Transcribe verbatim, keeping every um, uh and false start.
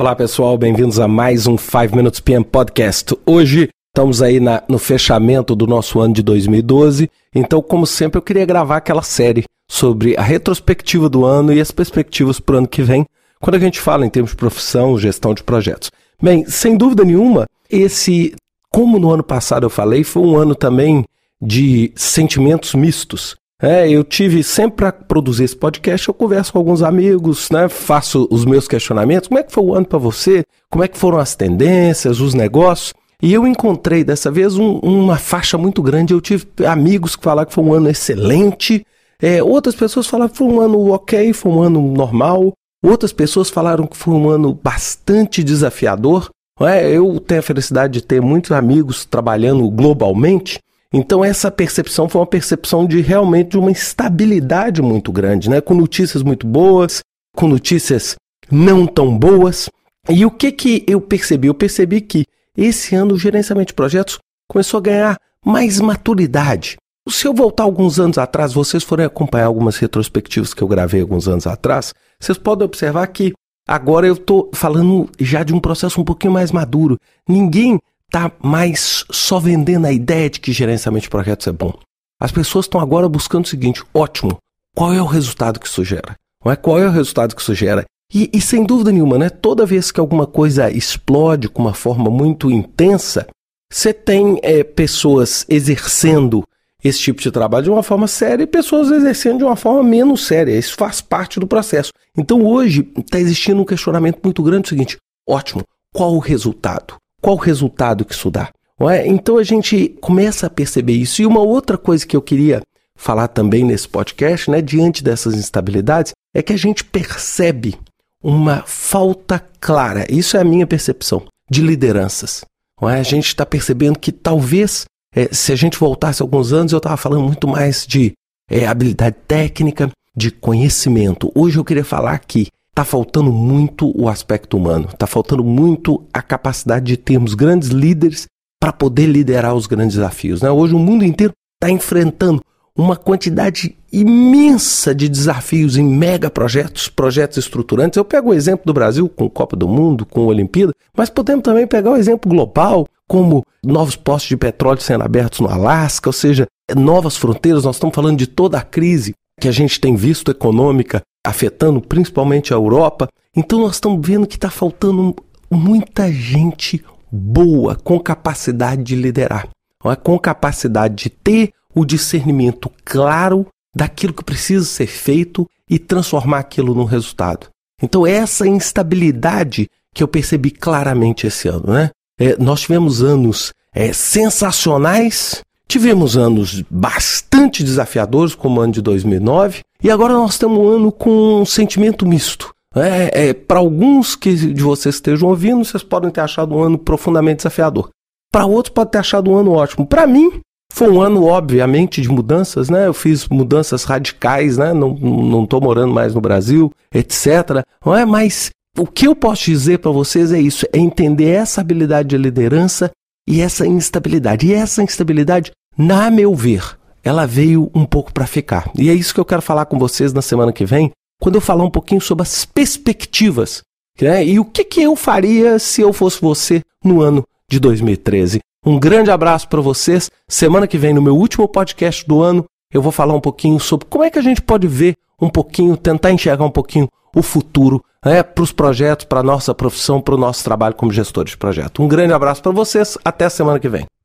Olá pessoal, bem-vindos a mais um five minutes P M Podcast. Hoje estamos aí na, no fechamento do nosso ano de dois mil e doze, então como sempre eu queria gravar aquela série sobre a retrospectiva do ano e as perspectivas para o ano que vem, quando a gente fala em termos de profissão, gestão de projetos. Bem, sem dúvida nenhuma, esse, como no ano passado eu falei, foi um ano também de sentimentos mistos. É, eu tive sempre para produzir esse podcast, eu converso com alguns amigos, né, faço os meus questionamentos, como é que foi o ano para você, como é que foram as tendências, os negócios, e eu encontrei dessa vez um, uma faixa muito grande. Eu tive amigos que falaram que foi um ano excelente, é, outras pessoas falaram que foi um ano ok, foi um ano normal, outras pessoas falaram que foi um ano bastante desafiador, é, eu tenho a felicidade de ter muitos amigos trabalhando globalmente. Então essa percepção foi uma percepção de realmente de uma instabilidade muito grande, né? Com notícias muito boas, com notícias não tão boas. E o que, que eu percebi? Eu percebi que esse ano o gerenciamento de projetos começou a ganhar mais maturidade. Se eu voltar alguns anos atrás, vocês forem acompanhar algumas retrospectivas que eu gravei alguns anos atrás, vocês podem observar que agora eu estou falando já de um processo um pouquinho mais maduro. Ninguém está mais só vendendo a ideia de que gerenciamento de projetos é bom. As pessoas estão agora buscando o seguinte: ótimo, qual é o resultado que isso gera? Não é? Qual é o resultado que isso gera? E, e sem dúvida nenhuma, né, toda vez que alguma coisa explode com uma forma muito intensa, você tem é, pessoas exercendo esse tipo de trabalho de uma forma séria e pessoas exercendo de uma forma menos séria. Isso faz parte do processo. Então hoje está existindo um questionamento muito grande do seguinte: ótimo, qual o resultado? Qual o resultado que isso dá? Não é? Então a gente começa a perceber isso. E uma outra coisa que eu queria falar também nesse podcast, né, diante dessas instabilidades, é que a gente percebe uma falta clara, isso é a minha percepção, de lideranças. Não é? A gente está percebendo que talvez, é, se a gente voltasse alguns anos, eu estava falando muito mais de é, habilidade técnica, de conhecimento. Hoje eu queria falar que está faltando muito o aspecto humano, está faltando muito a capacidade de termos grandes líderes para poder liderar os grandes desafios, né? Hoje o mundo inteiro está enfrentando uma quantidade imensa de desafios em mega projetos, projetos estruturantes. Eu pego o exemplo do Brasil com Copa do Mundo, com Olimpíada, mas podemos também pegar o exemplo global, como novos postos de petróleo sendo abertos no Alasca, ou seja, novas fronteiras. Nós estamos falando de toda a crise que a gente tem visto econômica, afetando principalmente a Europa. Então nós estamos vendo que está faltando muita gente boa, com capacidade de liderar, não é? Com capacidade de ter o discernimento claro daquilo que precisa ser feito e transformar aquilo num resultado. Então essa instabilidade que eu percebi claramente esse ano, né? É, nós tivemos anos é, sensacionais, tivemos anos bastante desafiadores, como o ano de dois mil e nove, e agora nós estamos um ano com um sentimento misto. É, é, para alguns que de vocês estejam ouvindo, vocês podem ter achado um ano profundamente desafiador. Para outros, pode ter achado um ano ótimo. Para mim, foi um ano, obviamente, de mudanças, né? Eu fiz mudanças radicais, né? Não não estou morando mais no Brasil, etcétera. Não é? Mas o que eu posso dizer para vocês é isso, é entender essa habilidade de liderança e essa instabilidade. E essa instabilidade, na meu ver, ela veio um pouco para ficar. E é isso que eu quero falar com vocês na semana que vem, quando eu falar um pouquinho sobre as perspectivas, né? E o que, que eu faria se eu fosse você no ano de dois mil e treze. Um grande abraço para vocês. Semana que vem, no meu último podcast do ano, eu vou falar um pouquinho sobre como é que a gente pode ver um pouquinho, tentar enxergar um pouquinho o futuro, né, para os projetos, para a nossa profissão, para o nosso trabalho como gestores de projeto. Um grande abraço para vocês. Até a semana que vem.